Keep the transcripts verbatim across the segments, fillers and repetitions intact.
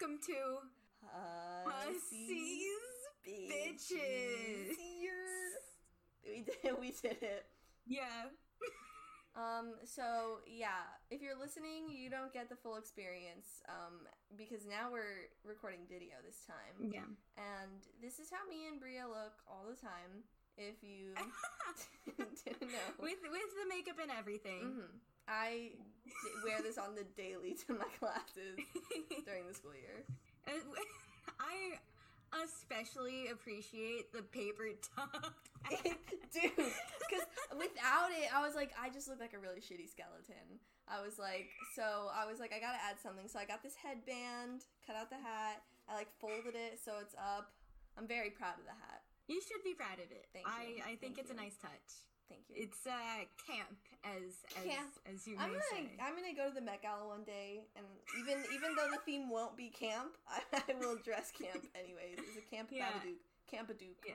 welcome to Pussy's Bitches. We did, we did it. Yeah. um. So yeah, if you're listening, you don't get the full experience. Um. Because now we're recording video this time. Yeah. And this is how me and Bria look all the time. If you didn't know, with with the makeup and everything. Mm-hmm. I d- wear this on the daily to my classes during the school year. I especially appreciate the paper top. Dude, because without it, I was like, I just look like a really shitty skeleton. I was like, so I was like, I gotta add something. So I got this headband, cut out the hat. I like folded it so it's up. I'm very proud of the hat. You should be proud of it. Thank you. I, I think Thank it's you. a nice touch. Thank you. It's uh, camp, as camp. as as you may I'm gonna, say. I'm gonna go to the Met Gala one day, and even even though the theme won't be camp, I, I will dress camp anyways. It's a camp yeah. Babadook, Campaduke. Yeah,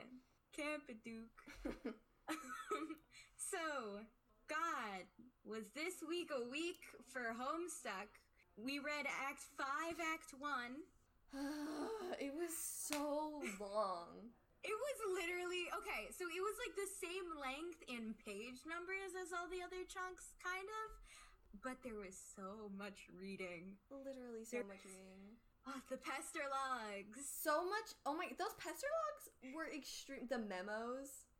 Campaduke. um, so, God, was this week a week for Homestuck? We read Act Five, Act One. It was so long. It was literally, okay, so it was like the same length in page numbers as all the other chunks, kind of, but there was so much reading. Literally so there much was, reading. Oh, the pester logs. So much, oh my, those pester logs were extreme, the memos.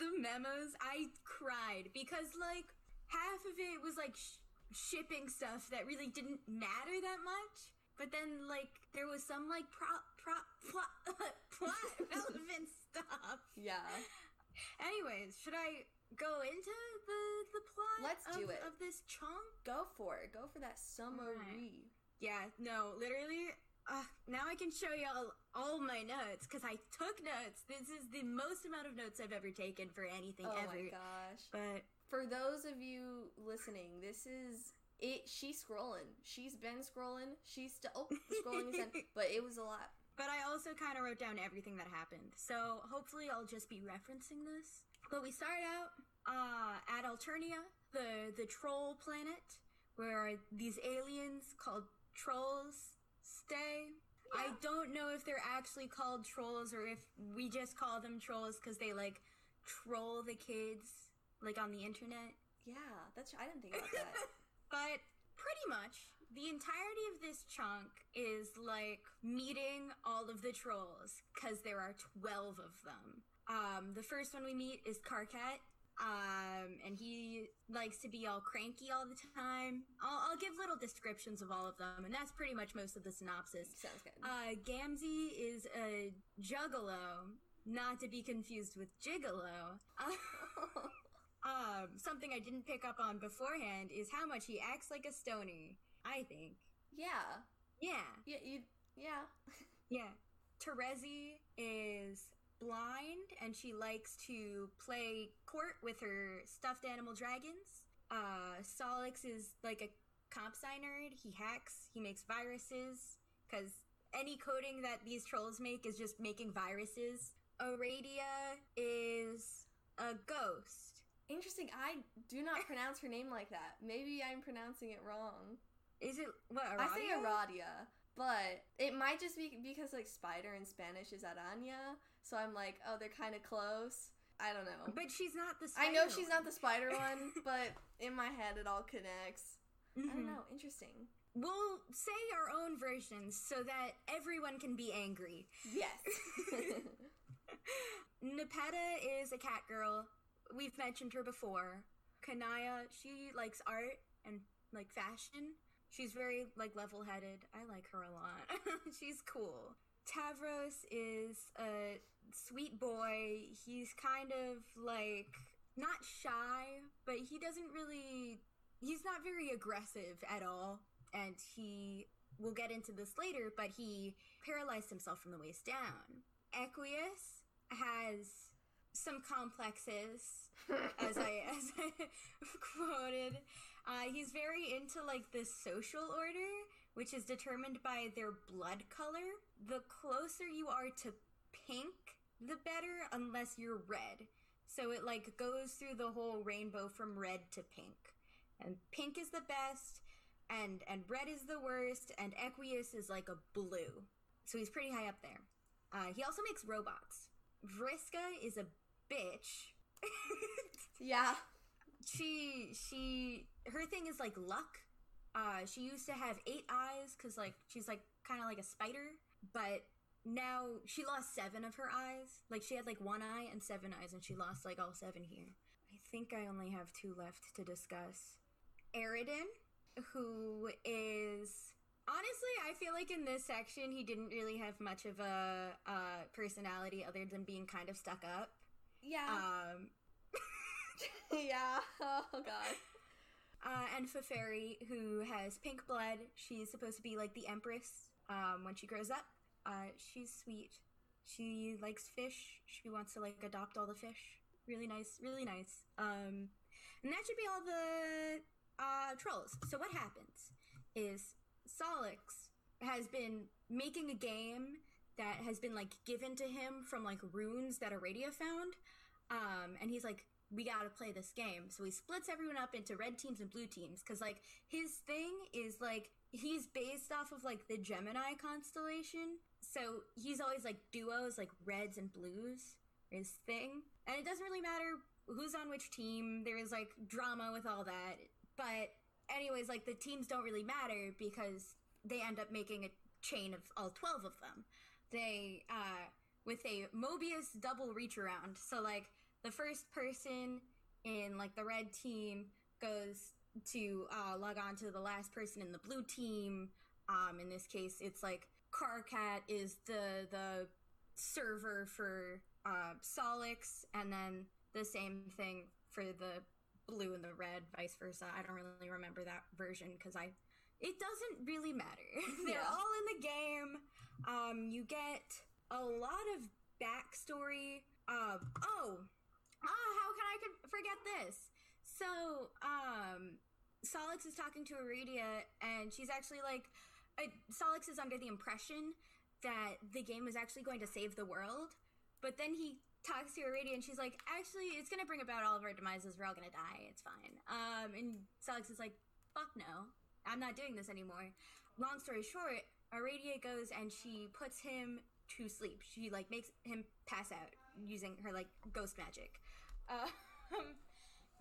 The memos, I cried, because like, half of it was like sh- shipping stuff that really didn't matter that much. But then, like, there was some, like, prop, prop, plot, plot relevant stuff. Yeah. Anyways, should I go into the, the plot Let's of, do it. of this chunk? Go for it. Go for that summary. Right. Yeah, no, literally, uh, now I can show y'all all my notes, because I took notes. This is the most amount of notes I've ever taken for anything oh ever. Oh, my gosh. But for those of you listening, this is... It. She's scrolling. She's been scrolling. She's still... Oh, scrolling is in. But it was a lot. But I also kind of wrote down everything that happened. So hopefully I'll just be referencing this. But we start out uh, at Alternia, the, the troll planet, where these aliens called trolls stay. Yeah. I don't know if they're actually called trolls or if we just call them trolls because they, like, troll the kids, like, on the internet. Yeah, that's... I didn't think about that. But pretty much the entirety of this chunk is like meeting all of the trolls because there are twelve of them. Um, the first one we meet is Karkat, um, and he likes to be all cranky all the time. I'll, I'll give little descriptions of all of them, and that's pretty much most of the synopsis. Sounds good. Uh, Gamzee is a juggalo, not to be confused with gigolo. Um, something I didn't pick up on beforehand is how much he acts like a stoner, I think. Yeah. Yeah. Yeah. You, yeah. yeah. Terezi is blind, and she likes to play court with her stuffed animal dragons. Uh, Sollux is like a comp sci nerd. He hacks. He makes viruses, because any coding that these trolls make is just making viruses. Aradia is a ghost. Interesting. I do not pronounce her name like that. Maybe I'm pronouncing it wrong. Is it what? Aradia? I say Aradia, but it might just be because like spider in Spanish is Araña, so I'm like, oh, they're kind of close. I don't know. But she's not the spider I know one. She's not the spider one, but in my head it all connects. Mm-hmm. I don't know. Interesting. We'll say our own versions so that everyone can be angry. Yes. Nepeta is a cat girl. We've mentioned her before. Kanaya, she likes art and, like, fashion. She's very, like, level-headed. I like her a lot. She's cool. Tavros is a sweet boy. He's kind of, like, not shy, but he doesn't really... He's not very aggressive at all. And he... We'll get into this later, but he paralyzed himself from the waist down. Equius has... some complexes, as I as I quoted. Uh, he's very into, like, the social order, which is determined by their blood color. The closer you are to pink, the better, unless you're red. So it, like, goes through the whole rainbow from red to pink. And pink is the best. and and red is the worst, and Equius is like a blue. So he's pretty high up there. Uh, he also makes robots. Vriska is a bitch. Yeah. She, she, her thing is like luck. Uh, she used to have eight eyes because like she's like kind of like a spider, but now she lost seven of her eyes. Like she had like one eye and seven eyes, and she lost like all seven here. I think I only have two left to discuss. Eridan, who is... Honestly, I feel like in this section, he didn't really have much of a uh, personality other than being kind of stuck up. Yeah. Um, yeah. Oh, God. Uh, and Feferi, who has pink blood. She's supposed to be like the Empress um, when she grows up. Uh, she's sweet. She likes fish. She wants to like adopt all the fish. Really nice. Really nice. Um, and that should be all the uh, trolls. So what happens is... Sollux has been making a game that has been, like, given to him from, like, runes that Aradia found. Um, and he's like, we gotta play this game. So he splits everyone up into red teams and blue teams. Because, like, his thing is, like, he's based off of, like, the Gemini constellation. So he's always, like, duos, like, reds and blues are his thing. And it doesn't really matter who's on which team. There is, like, drama with all that. But... anyways, like, the teams don't really matter because they end up making a chain of all twelve of them. They, uh, with a Mobius double reach around. So, like, the first person in, like, the red team goes to uh, log on to the last person in the blue team. Um, in this case, it's, like, Karkat is the the server for uh, Sollux, and then the same thing for the blue and the red, vice versa. I don't really remember that version because I it doesn't really matter. They're yeah. all in the game. Um you get a lot of backstory of oh oh how can I could forget this. So um Sollux is talking to Aradia, and she's actually like uh, Sollux is under the impression that the game is actually going to save the world, but then he talks to Aradia, and she's like, actually, it's gonna bring about all of our demises. We're all gonna die. It's fine. Um, and Sollux is like, fuck no. I'm not doing this anymore. Long story short, Aradia goes and she puts him to sleep. She, like, makes him pass out using her, like, ghost magic. Um,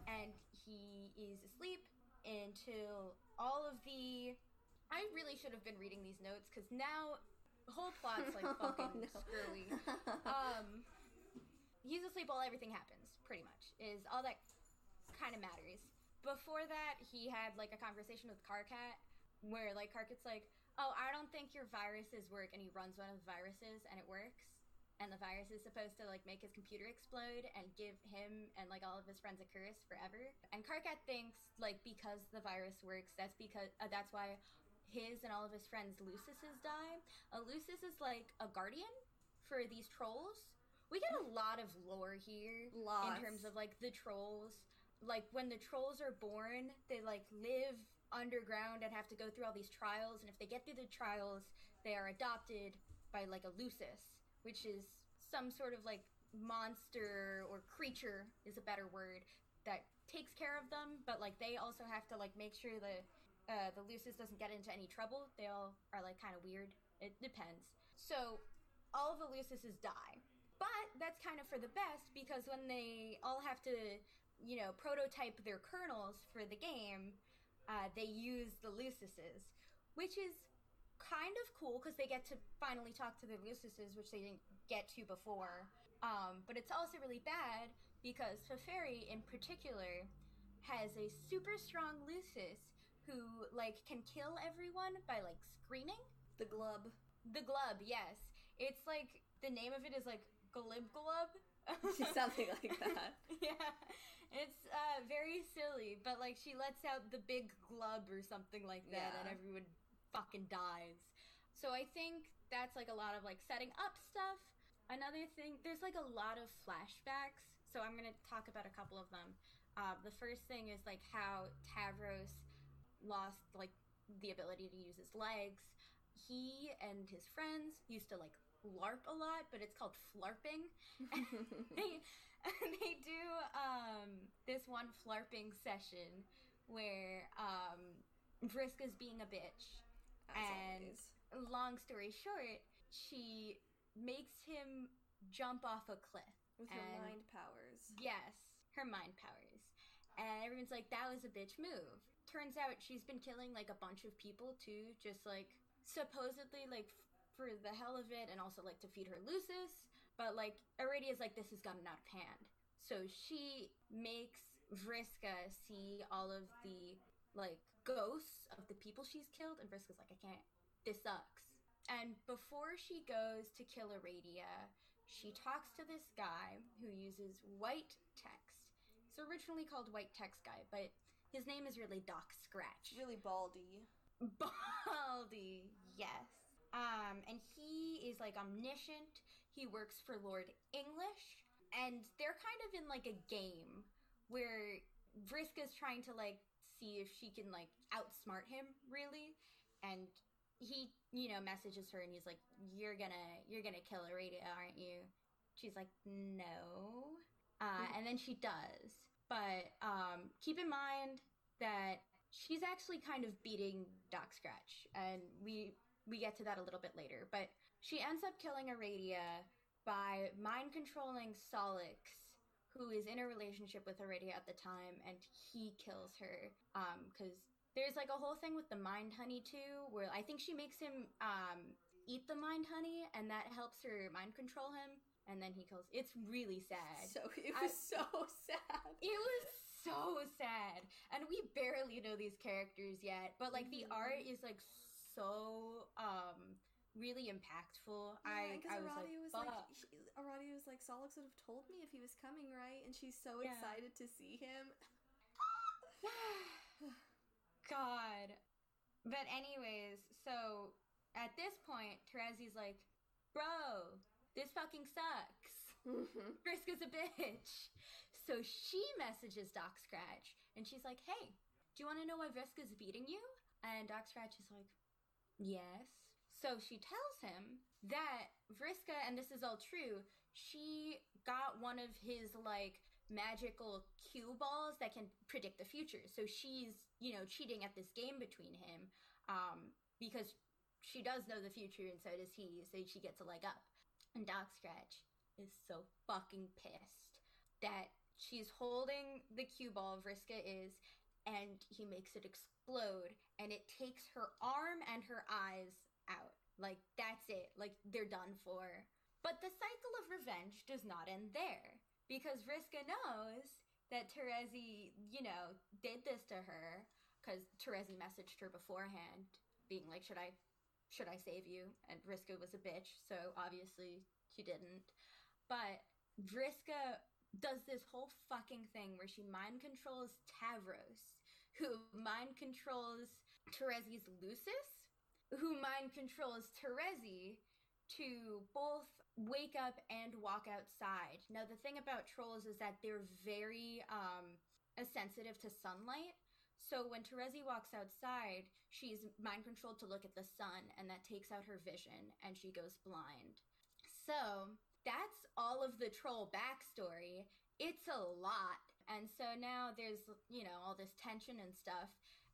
and he is asleep until all of the... I really should have been reading these notes, because now the whole plot's, like, fucking oh, no. screwy. Um... He's asleep while everything happens, pretty much, is all that kind of matters. Before that, he had, like, a conversation with Karkat where, like, Karkat's like, oh, I don't think your viruses work, and he runs one of the viruses, and it works, and the virus is supposed to, like, make his computer explode and give him and, like, all of his friends a curse forever. And Karkat thinks, like, because the virus works, that's because uh, that's why his and all of his friends' Lususes die. A Lusus is, like, a guardian for these trolls. We get a lot of lore here. Lots. In terms of, like, the trolls. Like, when the trolls are born, they, like, live underground and have to go through all these trials. And if they get through the trials, they are adopted by, like, a Lusus, which is some sort of, like, monster or creature is a better word that takes care of them. But, like, they also have to, like, make sure that uh, the Lusus doesn't get into any trouble. They all are, like, kind of weird. It depends. So all of the Lususes die. But that's kind of for the best, because when they all have to, you know, prototype their kernels for the game, uh, they use the Lususes, which is kind of cool because they get to finally talk to the Lususes, which they didn't get to before. Um, but it's also really bad because Feferi, in particular, has a super strong Lusus who, like, can kill everyone by, like, screaming. The Glub. The Glub, yes. It's, like, the name of it is, like, Glib Glub. Something like that. Yeah. It's uh, very silly, but, like, she lets out the big glub or something like that, yeah. And everyone fucking dies. So I think that's, like, a lot of, like, setting up stuff. Another thing, there's, like, a lot of flashbacks, so I'm going to talk about a couple of them. Uh, the first thing is, like, how Tavros lost, like, the ability to use his legs. He and his friends used to, like, LARP a lot, but it's called flarping. And they, and they do um, this one flarping session where um, Vriska's being a bitch. As and always. Long story short, she makes him jump off a cliff. With her and, mind powers. Yes, her mind powers. And everyone's like, that was a bitch move. Turns out she's been killing, like, a bunch of people, too. Just, like, supposedly, like, f- for the hell of it, and also, like, to feed her Lusus. But, like, Aradia's like, this has gotten out of hand. So she makes Vriska see all of the, like, ghosts of the people she's killed. And Vriska's like, I can't. This sucks. And before she goes to kill Aradia, she talks to this guy who uses white text. It's originally called White Text Guy, but his name is really Doc Scratch. Really Baldy. Baldy, yes. Um, and he is, like, omniscient. He works for Lord English. And they're kind of in, like, a game where Vriska's trying to, like, see if she can, like, outsmart him, really. And he, you know, messages her and he's like, you're gonna, you're gonna kill Aradia, aren't you? She's like, no. Uh, and then she does. But um, keep in mind that she's actually kind of beating Doc Scratch. And we we get to that a little bit later. But she ends up killing Aradia by mind-controlling Sollux, who is in a relationship with Aradia at the time, and he kills her. Because um, there's, like, a whole thing with the mind honey, too, where I think she makes him um, eat the mind honey, and that helps her mind control him. And then he kills. It's really sad. So it was I, so sad. It was so sad. And we barely know these characters yet. But, like, the art is, like, so um, really impactful. Yeah, because Aradia was like, Aradia was like, Aradia was like, Sollux would have told me if he was coming, right? And she's so yeah. excited to see him. God. But anyways, so at this point, Terezi's like, bro, this fucking sucks. Mm-hmm. Vriska's a bitch. So she messages Doc Scratch, and she's like, hey, do you want to know why Vriska's beating you? And Doc Scratch is like, yes. So she tells him that Vriska, and this is all true, she got one of his, like, magical cue balls that can predict the future. So she's, you know, cheating at this game between him um, because she does know the future, and so does he, so she gets a leg up. And Doc Scratch is so fucking pissed that she's holding the cue ball, Vriska is, and he makes it explode, and it takes her arm and her eyes out. Like, that's it. Like, they're done for. But the cycle of revenge does not end there, because Vriska knows that Terezi, you know, did this to her, because Terezi messaged her beforehand, being like, should I... should I save you? And Vriska was a bitch, so obviously she didn't. But Vriska does this whole fucking thing where she mind controls Tavros, who mind controls Terezi's Lusus, who mind controls Terezi to both wake up and walk outside. Now, the thing about trolls is that they're very um, sensitive to sunlight. So when Terezi walks outside, she's mind-controlled to look at the sun, and that takes out her vision, and she goes blind. So that's all of the troll backstory. It's a lot. And so now there's, you know, all this tension and stuff,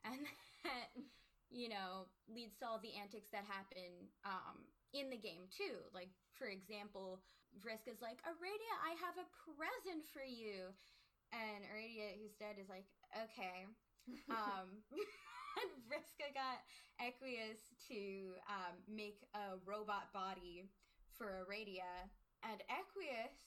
and that, you know, leads to all the antics that happen um, in the game, too. Like, for example, Vriska's like, Aradia, I have a present for you. And Aradia, who's dead, is like, okay. um, and Vriska got Equius to um, make a robot body for Aradia. And Equius,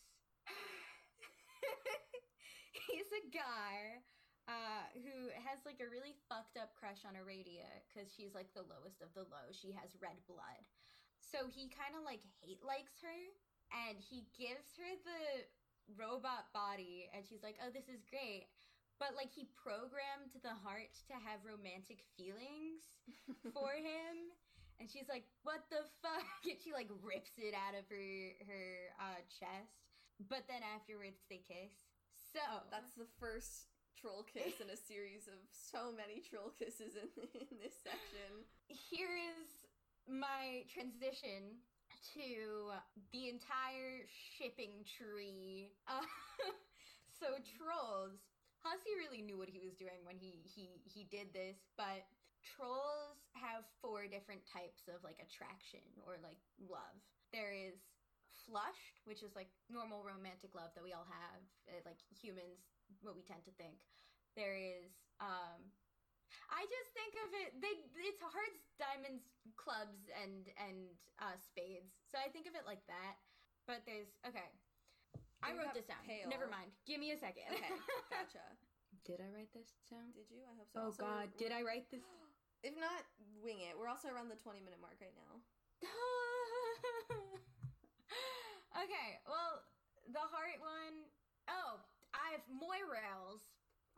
he's a guy uh, who has, like, a really fucked up crush on Aradia because she's, like, the lowest of the low. She has red blood. So he kind of, like, hate likes her, and he gives her the robot body, and she's like, oh, this is great. But, like, he programmed the heart to have romantic feelings for him. And she's like, what the fuck? And she, like, rips it out of her, her uh, chest. But then afterwards, they kiss. So that's the first troll kiss in a series of so many troll kisses in, in this section. Here is my transition to the entire shipping tree. Uh, so trolls... Hussey really knew what he was doing when he, he, he did this, but trolls have four different types of, like, attraction or, like, love. There is flushed, which is, like, normal romantic love that we all have, like, humans, what we tend to think. There is, um... I just think of it, they it's hearts, diamonds, clubs, and, and uh, spades. So I think of it like that. But there's, okay. I wrote this down. Pale. Never mind. Give me a second. Okay, gotcha. Did I write this down? Did you? I hope so. Oh, also, God. Did I write this? If not, wing it. We're also around the twenty-minute mark right now. Okay, well, the heart one... Oh, I have Moirail's,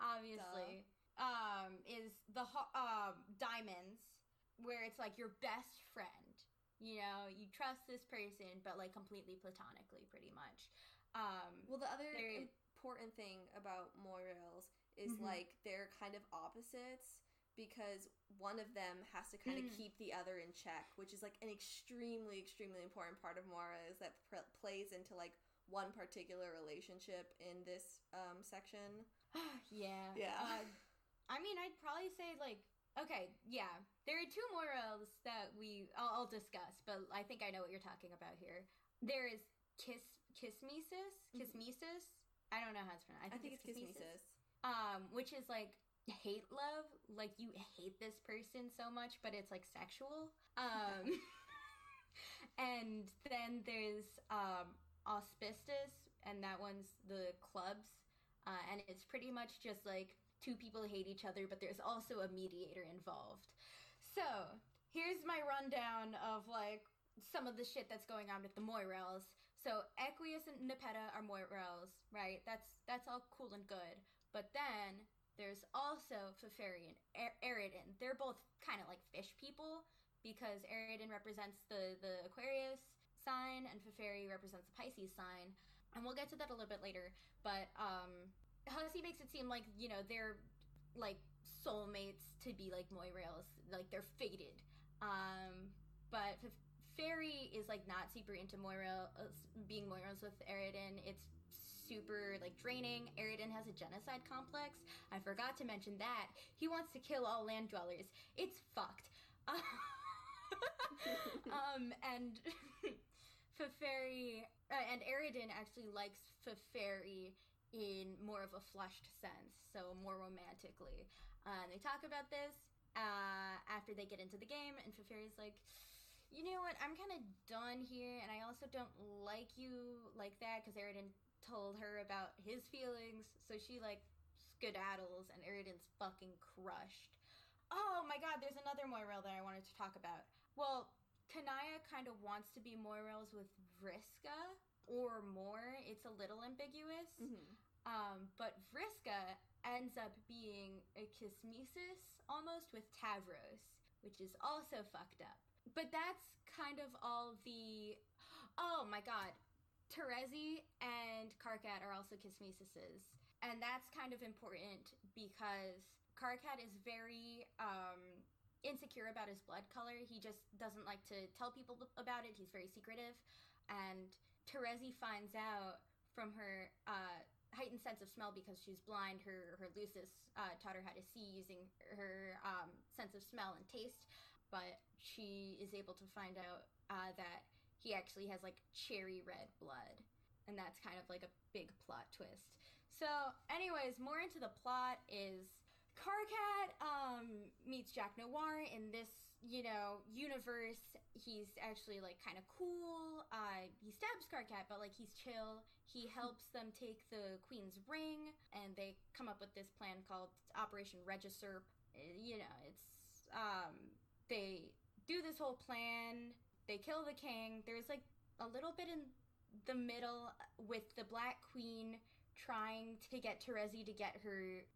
obviously. Duh. Um, is the uh, diamonds, where it's, like, your best friend. You know, you trust this person, but, like, completely platonically, pretty much. Um, well, the other important thing about Moirail's is, mm-hmm. like, they're kind of opposites, because one of them has to kind of mm. keep the other in check, which is, like, an extremely, extremely important part of Moirail, is that pr- plays into, like, one particular relationship in this um, section. yeah. Yeah. Uh, I mean, I'd probably say, like, okay, yeah. There are two Moirails that we, I'll, I'll discuss, but I think I know what you're talking about here. There is Kiss, Kismesis? Kismesis? Mm-hmm. I don't know how it's pronounced. I think, I think it's, it's Kismesis. Um, which is, like, hate love. Like, you hate this person so much, but it's, like, sexual. Um, and then there's um, Auspistice, and that one's the clubs. Uh, and it's pretty much just, like, two people hate each other, but there's also a mediator involved. So here's my rundown of, like, some of the shit that's going on with the Moirails. So Equius and Nepeta are Moirails, right? That's that's all cool and good. But then there's also Feferi and er- Eridan. They're both kind of like fish people, because Eridan represents the, the Aquarius sign and Feferi represents the Pisces sign. And we'll get to that a little bit later. But um, Hussey makes it seem like, you know, they're, like, soulmates to be, like, Moirails. Like, they're fated. Um, but Feferi is, like, not super into Moirails, being Moirails with Eridan. It's super, like, draining. Eridan has a genocide complex. I forgot to mention that. He wants to kill all land dwellers. It's fucked. Uh, um, and Feferi, uh, and Eridan actually likes Feferi in more of a flushed sense, so more romantically. Uh, and they talk about this uh, after they get into the game, and Feferi's like, you know what, I'm kind of done here, and I also don't like you like that, because Eridan told her about his feelings, so she, like, skedaddles, and Eridan's fucking crushed. Oh my god, there's another Moirail that I wanted to talk about. Well, Kanaya kind of wants to be Moirails with Vriska, or more. It's a little ambiguous. Mm-hmm. Um, but Vriska ends up being a Kismesis, almost, with Tavros, which is also fucked up. But that's kind of all the... Oh my god. Terezi and Karkat are also Kismesises. And that's kind of important because Karkat is very um, insecure about his blood color. He just doesn't like to tell people about it. He's very secretive. And Terezi finds out from her uh, heightened sense of smell because she's blind. Her her Lusus uh, taught her how to see using her um, sense of smell and taste. But she is able to find out uh, that he actually has, like, cherry red blood. And that's kind of, like, a big plot twist. So, anyways, more into the plot is Karkat um, meets Jack Noir in this, you know, universe. He's actually, like, kind of cool. Uh, he stabs Karkat, but, like, he's chill. He helps them take the Queen's ring, and they come up with this plan called Operation Regisurp. You know, it's, um, they do this whole plan. They kill the king. There's, like, a little bit in the middle with the Black Queen trying to get Terezi to get her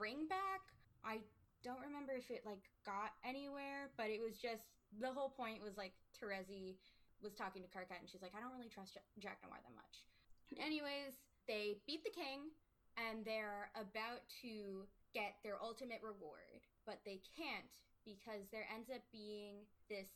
ring back. I don't remember if it, like, got anywhere, but it was just, the whole point was, like, Terezi was talking to Karkat, and she's like, I don't really trust Jack Noir that much. Anyways, they beat the king, and they're about to get their ultimate reward, but they can't because there ends up being this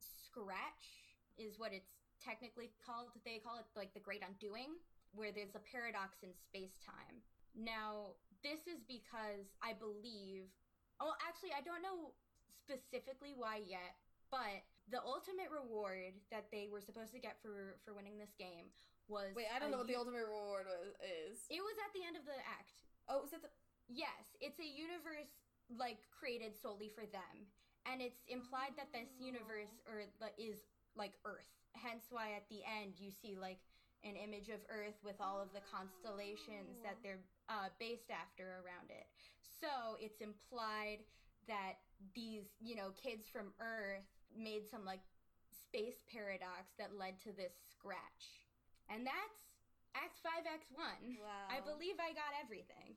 scratch, is what it's technically called. They call it, like, the Great Undoing, where there's a paradox in space-time. Now, this is because I believe... Well, actually, I don't know specifically why yet, but the ultimate reward that they were supposed to get for, for winning this game was... Wait, I don't know what u- the ultimate reward was, is. It was at the end of the act. Oh, was it the... Yes, it's a universe, like, created solely for them. And it's implied that this universe or is, like, Earth. Hence why at the end you see, like, an image of Earth with all of the constellations that they're uh, based after around it. So it's implied that these, you know, kids from Earth made some, like, space paradox that led to this scratch. And that's Act five, Act one. Wow. I believe I got everything.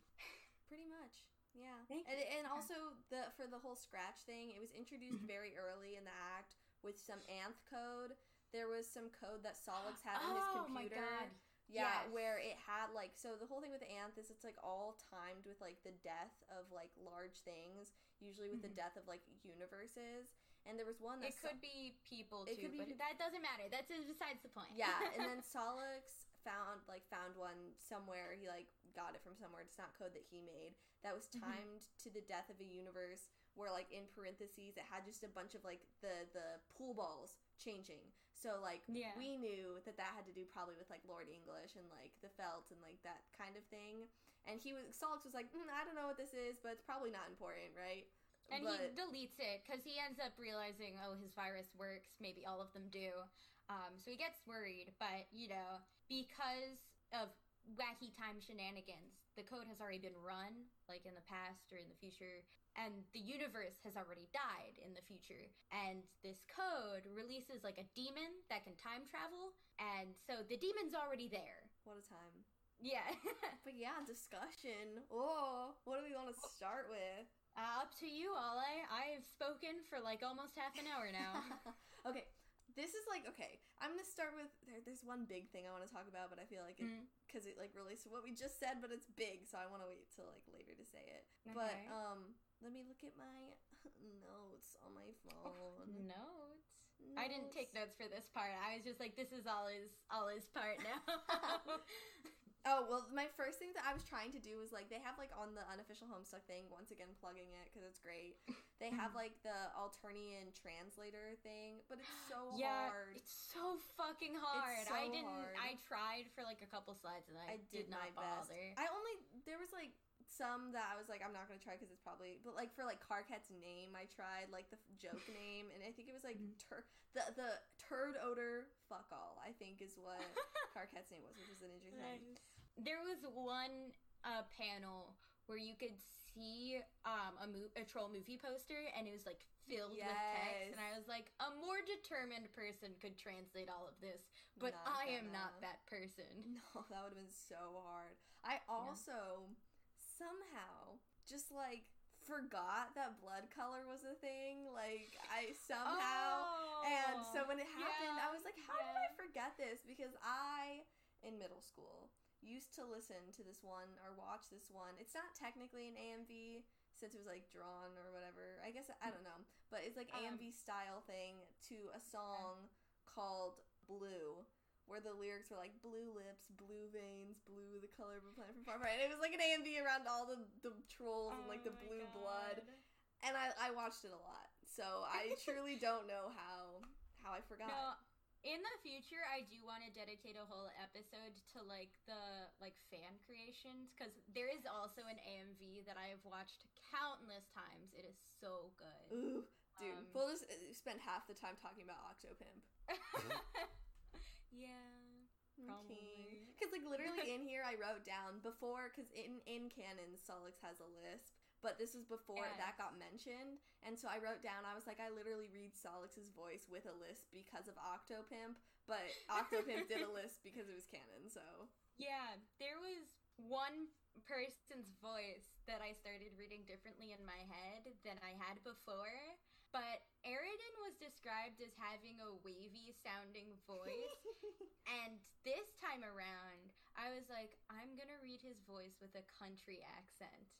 Pretty much. Yeah. And, and also, the for the whole scratch thing, it was introduced very early in the act with some A N T H code. There was some code that Sollux had on oh, his computer. Oh, my God. Yeah, yes. Where it had, like, so the whole thing with A N T H is it's, like, all timed with, like, the death of, like, large things, usually with mm-hmm. the death of, like, universes. And there was one that... It could so- be people, it too, could be but pe- that doesn't matter. That's besides the point. Yeah, and then Sollux... found like found one somewhere. He like got it from somewhere. It's not code that he made that was timed mm-hmm. to the death of a universe where like in parentheses it had just a bunch of like the the pool balls changing, so like yeah. we knew that that had to do probably with like Lord English and like the felt and like that kind of thing. And he was Sollux was like mm, I don't know what this is, but it's probably not important, right? And but, he deletes it because he ends up realizing, oh, his virus works. Maybe all of them do. Um, so he gets worried. But, you know, because of wacky time shenanigans, the code has already been run, like in the past or in the future. And the universe has already died in the future. And this code releases, like, a demon that can time travel. And so the demon's already there. What a time. Yeah. But, yeah, discussion. Oh, what do we want to start with? Uh, up to you, Ale. I've spoken for, like, almost half an hour now. Okay. This is, like, okay. I'm going to start with, there, there's one big thing I want to talk about, but I feel like it, because mm. it, like, relates to what we just said, but it's big, so I want to wait till, like, later to say it. Okay. But, um, let me look at my notes on my phone. Oh, notes? notes? I didn't take notes for this part. I was just like, this is Ale's, Ale's part now. Oh, well, my first thing that I was trying to do was, like, they have, like, on the unofficial Homestuck thing, once again plugging it because it's great, they have, like, the Alternian translator thing, but it's so yeah, hard. Yeah, it's so fucking hard. It's so I didn't, hard. I tried for, like, a couple slides, and I, I did, did not my bother. Best. I only, there was, like, some that I was, like, I'm not going to try because it's probably, but, like, for, like, Karkat's name, I tried, like, the joke name, and I think it was, like, tur- the, the turd odor fuck all, I think is what Karkat's name was, which is an interesting thing. There was one uh, panel where you could see um, a, mo- a troll movie poster, and it was, like, filled yes. with text, and I was like, a more determined person could translate all of this, but not I am enough. Not that person. No, that would have been so hard. I also... Yeah. Somehow, just, like, forgot that blood color was a thing. Like, I somehow... Oh, and so when it happened, yeah, I was like, how yeah. did I forget this? Because I, in middle school, used to listen to this one or watch this one. It's not technically an A M V, since it was, like, drawn or whatever. I guess, I don't know. But it's, like, A M V-style um, thing to a song called Blue, where the lyrics were like, blue lips, blue veins, blue the color of a planet from far, far. And it was like an A M V around all the, the trolls oh and like the blue God. blood. And I, I watched it a lot. So I truly don't know how how I forgot. No. In the future, I do want to dedicate a whole episode to, like, the, like, fan creations, because there is also an A M V that I have watched countless times. It is so good. Ooh, dude. Um, we'll just spend half the time talking about Octopimp. Yeah, probably. Because, okay. like, literally in here I wrote down before, because in, in canon, Sollux has a lisp, but this was before yes. that got mentioned, and so I wrote down, I was like, I literally read Sollux's voice with a lisp because of Octopimp, but Octopimp did a lisp because it was canon, so. Yeah, there was one person's voice that I started reading differently in my head than I had before, but Eridan was described as having a wavy sounding voice, and this time around I was like, I'm gonna read his voice with a country accent.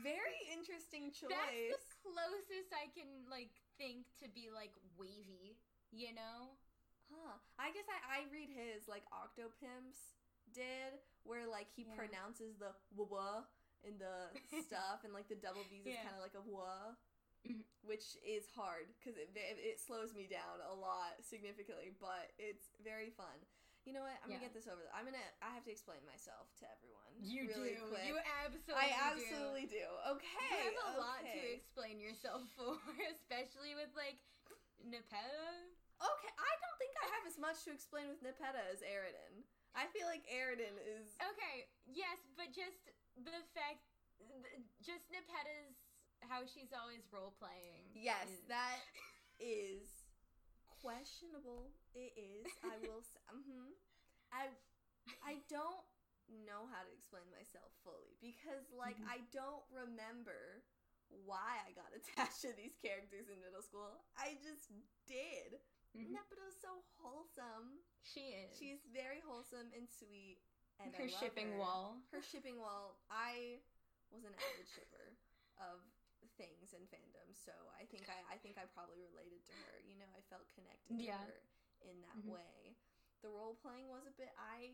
Very interesting choice. That's the closest I can, like, think to be, like, wavy, you know? Huh. I guess I, I read his, like, Octopimp's did, where, like, he yeah. pronounces the wah-wah in the stuff, and, like, the double V's yeah. is kind of like a wah. Mm-hmm. Which is hard because it, it slows me down a lot significantly, but it's very fun. You know what? I'm yeah. gonna get this over. The, I'm gonna. I have to explain myself to everyone. You really do. Quick. You absolutely. I absolutely do. do. Okay. You have a okay. lot to explain yourself for, especially with like Nepeta. Okay, I don't think I have as much to explain with Nepeta as Eridan. I feel like Eridan is okay. Yes, but just the fact, just Nepeta's how she's always role playing. Yes, is... that is. Questionable it is. I will say, mm-hmm. I, I don't know how to explain myself fully because, like, mm-hmm. I don't remember why I got attached to these characters in middle school. I just did. Mm-hmm. Nepeta's so wholesome. She is. She's very wholesome and sweet. And her I love shipping her. wall. Her shipping wall. I was an avid shipper of things in fandom, so I think I, I think I probably related to her. You know, I felt connected to yeah. her in that mm-hmm. way. The role playing was a bit. I,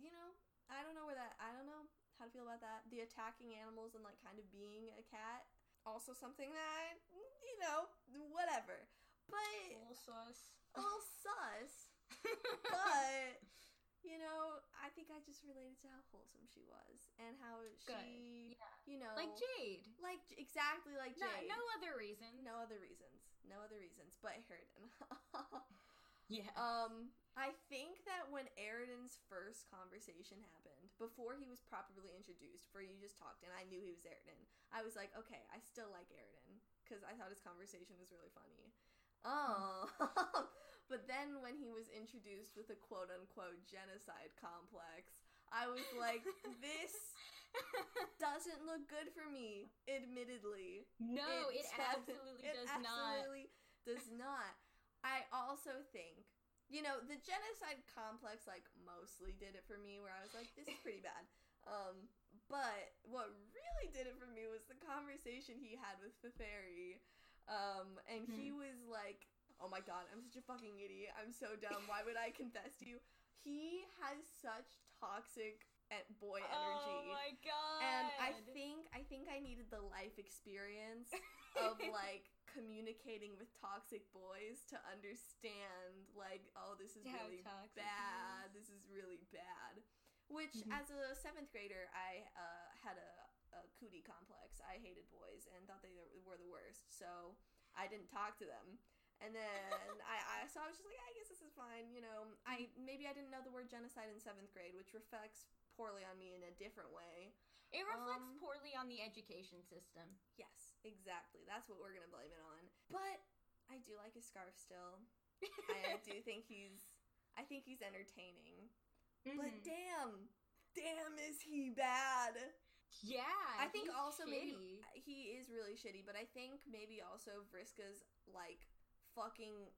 you know, I don't know where that. I don't know how to feel about that. The attacking animals and like kind of being a cat, also something that you know, whatever. But a little sus, a little sus. But you know, I think I just related to how wholesome she was and how she, yeah. you know. Like Jade. Like, exactly like no, Jade. No other reasons. No other reasons. No other reasons, but Eridan. yeah. Um, I think that when Eridan's first conversation happened, before he was properly introduced, before you just talked and I knew he was Eridan, I was like, okay, I still like Eridan because I thought his conversation was really funny. Oh, but then when he was introduced with a quote-unquote genocide complex, I was like, this doesn't look good for me, admittedly. No, it, it absolutely it does absolutely not. It absolutely does not. I also think, you know, the genocide complex, like, mostly did it for me, where I was like, this is pretty bad. Um, but what really did it for me was the conversation he had with Feferi. Um, and mm-hmm. he was like, oh my god, I'm such a fucking idiot. I'm so dumb. Why would I confess to you? He has such toxic boy energy. Oh my god. And I think, I think I needed the life experience of, like, communicating with toxic boys to understand, like, oh, this is How really bad. Is. This is really bad. Which, mm-hmm. as a seventh grader, I, uh, had a... a cootie complex. I hated boys and thought they were the worst, so I didn't talk to them. And then I, I, so I was just like, I guess this is fine, you know. I maybe I didn't know the word genocide in seventh grade, which reflects poorly on me in a different way. It reflects um, poorly on the education system. Yes, exactly. That's what we're gonna blame it on. But I do like his scarf still. I do think he's, I think he's entertaining. Mm-hmm. But damn, damn is he bad. Yeah, I think also shitty. Maybe he is really shitty, but I think maybe also Vriska's, like, fucking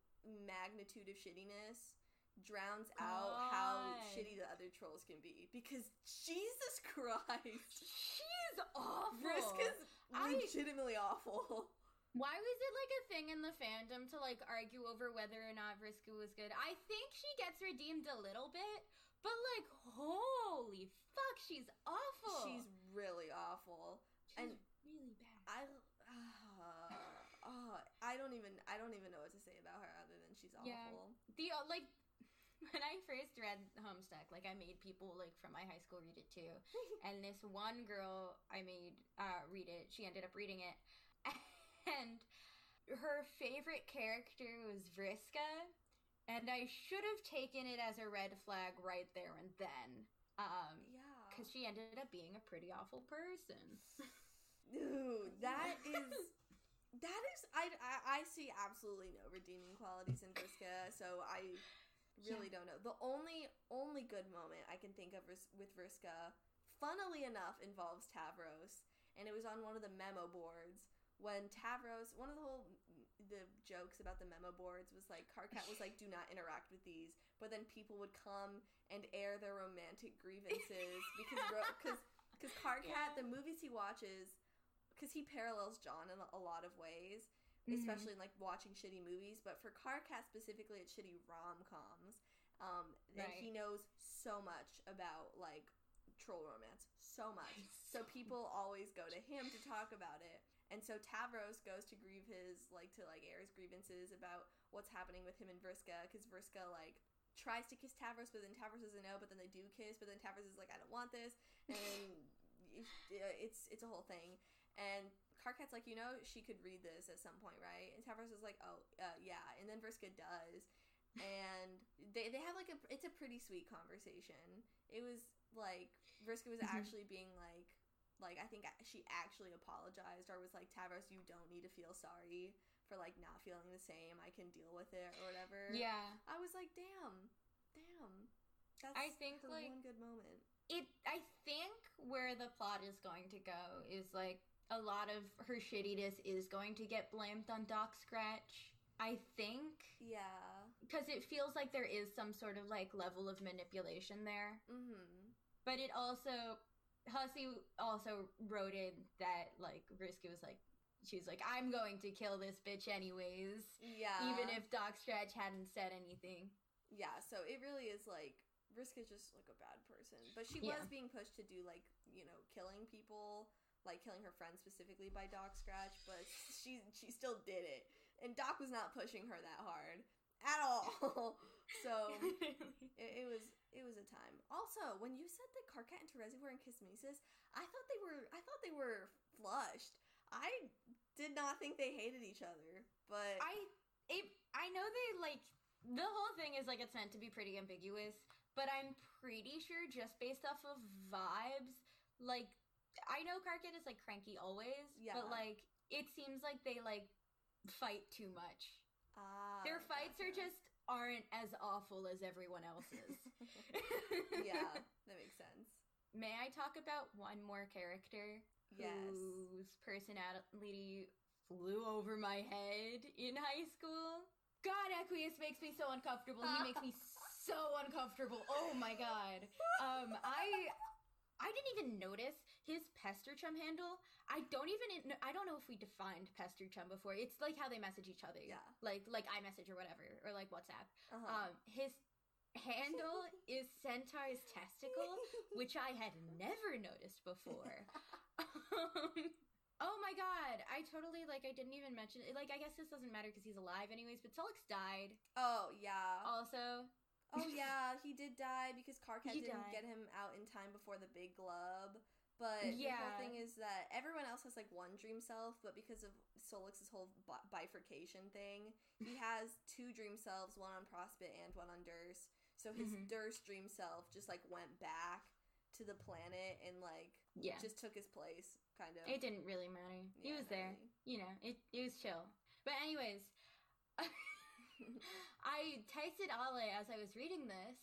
magnitude of shittiness drowns God. out how shitty the other trolls can be, because Jesus Christ, she's awful. Vriska's legitimately I... awful. Why was it, like, a thing in the fandom to, like, argue over whether or not Vriska was good? I think she gets redeemed a little bit, but, like, holy fuck, she's awful. She's really awful. She's and really bad. I, uh, uh, I don't even, I don't even know what to say about her other than she's awful. Yeah. The, uh, like, when I first read Homestuck, like, I made people, like, from my high school read it, too. And this one girl I made uh, read it, she ended up reading it. And her favorite character was Vriska, and I should have taken it as a red flag right there and then. Um, yeah. Because she ended up being a pretty awful person. Ooh, that is... That is... I, I, I see absolutely no redeeming qualities in Vriska, so I really yeah. don't know. The only only good moment I can think of with Vriska, funnily enough, involves Tavros, and it was on one of the memo boards. When Tavros, one of the whole, the jokes about the memo boards was, like, Karkat was like, do not interact with these. But then people would come and air their romantic grievances because ro- cause, cause Karkat, yeah. the movies he watches, because he parallels John in a lot of ways, mm-hmm. especially in, like, watching shitty movies. But for Karkat specifically, it's shitty rom-coms. Um, right. And he knows so much about, like, troll romance. So much. So people always go to him to talk about it. And so Tavros goes to grieve his, like, to, like, air his grievances about what's happening with him and Vriska, because Vriska, like, tries to kiss Tavros, but then Tavros doesn't know, but then they do kiss, but then Tavros is like, I don't want this, and it's it's a whole thing. And Karkat's like, you know, she could read this at some point, right? And Tavros is like, oh, uh, yeah, and then Vriska does, and they they have, like, a, it's a pretty sweet conversation. It was, like, Vriska was actually being, like, like, I think she actually apologized or was like, Tavros, you don't need to feel sorry for, like, not feeling the same. I can deal with it or whatever. Yeah. I was like, damn. Damn. That's I think, like, one good moment. It. I think where the plot is going to go is, like, a lot of her shittiness is going to get blamed on Doc Scratch. I think. Yeah. Because it feels like there is some sort of, like, level of manipulation there. Mm-hmm. But it also... Hussey also wrote in that, like, Vriska was like, she's like, I'm going to kill this bitch anyways. Yeah. Even if Doc Scratch hadn't said anything. Yeah, so it really is, like, Vriska's just, like, a bad person. But she yeah. was being pushed to do, like, you know, killing people, like, killing her friends specifically by Doc Scratch, but she she still did it. And Doc was not pushing her that hard. At all. So it, it was it was a time. Also, when you said that Karkat and Terezi were in Kismesis, I thought they were I thought they were flushed. I did not think they hated each other. But I it, I know they, like, the whole thing is, like, it's meant to be pretty ambiguous, but I'm pretty sure just based off of vibes, like, I know Karkat is, like, cranky always, yeah. but, like, it seems like they, like, fight too much. Ah, their fights gotcha. are just aren't as awful as everyone else's. Yeah, that makes sense. May I talk about one more character? Yes. Whose personality flew over my head in high school? God, Equius makes me so uncomfortable. He makes me so uncomfortable. Oh my god. Um, I... I didn't even notice his Pesterchum handle. I don't even, I don't know if we defined Pesterchum before. It's like how they message each other. Yeah. Like, like iMessage or whatever, or like WhatsApp. Uh-huh. Um, his handle is Centaur's testicle, which I had never noticed before. um, oh my god, I totally, like, I didn't even mention it. Like, I guess this doesn't matter because he's alive anyways, but Sollux died. Oh, yeah. Also... Oh, yeah, he did die because Karkat he didn't died. get him out in time before the big glove. But yeah. the whole thing is that everyone else has, like, one dream self, but because of Sollux's whole b- bifurcation thing, he has two dream selves, one on Prospit and one on Derse. So his mm-hmm. Derse dream self just, like, went back to the planet and, like, yeah. just took his place, kind of. It didn't really matter. Yeah, he was there. Really. You know, it, it was chill. But anyways... I texted Ale as I was reading this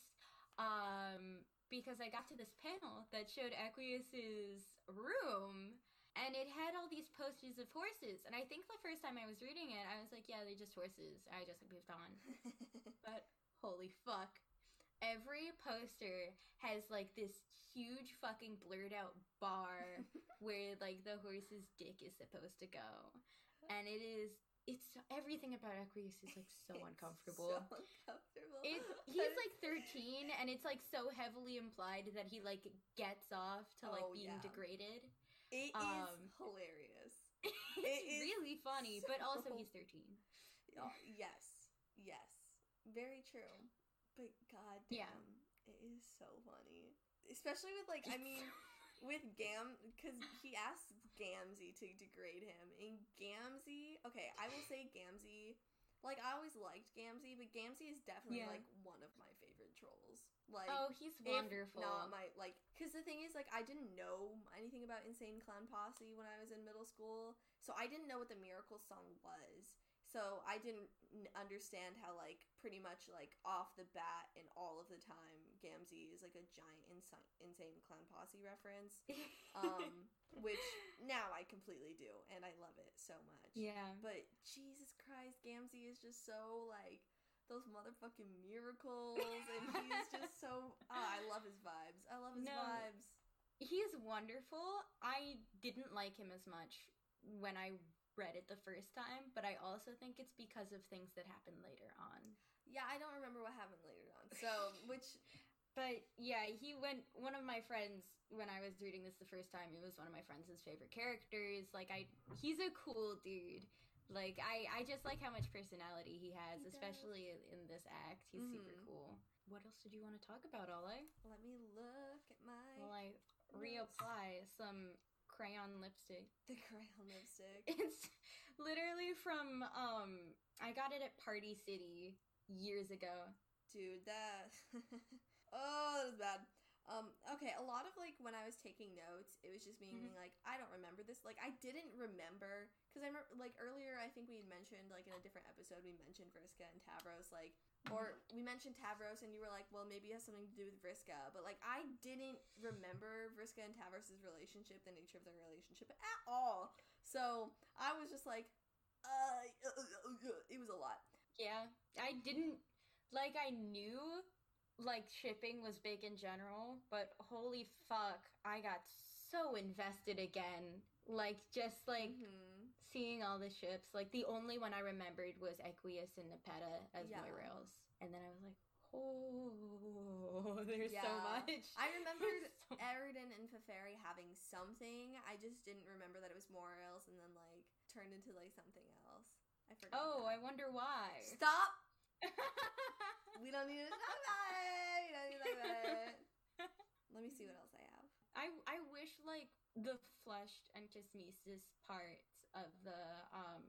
um, because I got to this panel that showed Equius's room and it had all these posters of horses. And I think the first time I was reading it, I was like, yeah, they're just horses. I just, like, moved on. But holy fuck. Every poster has, like, this huge fucking blurred out bar where, like, the horse's dick is supposed to go. And it is... It's everything about Equius is, like, so it's uncomfortable. So uncomfortable. It, he's like thirteen, and it's, like, so heavily implied that he, like, gets off to, like, oh, being yeah. degraded. It um, is hilarious. It's it really is funny, so... but also he's thirteen. Oh, yes, yes, very true. But goddamn, yeah. it is so funny, especially with, like, it's... I mean. With Gam, because he asks Gamzee to degrade him, and Gamzee, okay, I will say Gamzee, like, I always liked Gamzee, but Gamzee is definitely, yeah. like, one of my favorite trolls. Like, oh, he's wonderful. Not my, like, because the thing is, like, I didn't know anything about Insane Clown Posse when I was in middle school, so I didn't know what the Miracle song was, so I didn't understand how, like, pretty much, like, off the bat and all of the time, Gamzee is, like, a giant insi- Insane Clown Posse reference, um, which now I completely do, and I love it so much. Yeah. But Jesus Christ, Gamzee is just so, like, those motherfucking miracles, and he's just so, oh, I love his vibes. I love his no, vibes. He is wonderful. I didn't like him as much when I read it the first time, but I also think it's because of things that happened later on. Yeah, I don't remember what happened later on. So, which But yeah, he went, one of my friends, when I was reading this the first time, it was one of my friends' favorite characters. Like, I, he's a cool dude. Like, I, I just like how much personality he has, he especially does. in this act. He's mm-hmm. super cool. What else did you want to talk about, Ole? Let me look at my... Well, I reapply some crayon lipstick. The crayon lipstick. It's literally from, um, I got it at Party City years ago. Dude, that... oh, that was bad. Um, okay, a lot of, like, when I was taking notes, it was just me mm-hmm. being like, I don't remember this. Like, I didn't remember... Because I remember, like, earlier I think we had mentioned, like, in a different episode, we mentioned Vriska and Tavros, like... Or we mentioned Tavros, and you were like, well, maybe it has something to do with Vriska. But, like, I didn't remember Vriska and Tavros' relationship, the nature of their relationship at all. So I was just like, uh, it was a lot. Yeah. I didn't, like, I knew, like, shipping was big in general, but holy fuck, I got so invested again. Like, just, like, mm-hmm. seeing all the ships. Like, the only one I remembered was Equius and Nepeta as yeah. Moirails. And then I was like, oh, there's yeah. so much. I remembered so Eridan and Feferi having something. I just didn't remember that it was Moirails and then, like, turned into, like, something else. I forgot. Oh, that. I wonder why. Stop! We don't need to talk about it! We don't need to talk about it. Let me see what else I have. I, I wish, like... the fleshed and Kismesis parts of the um,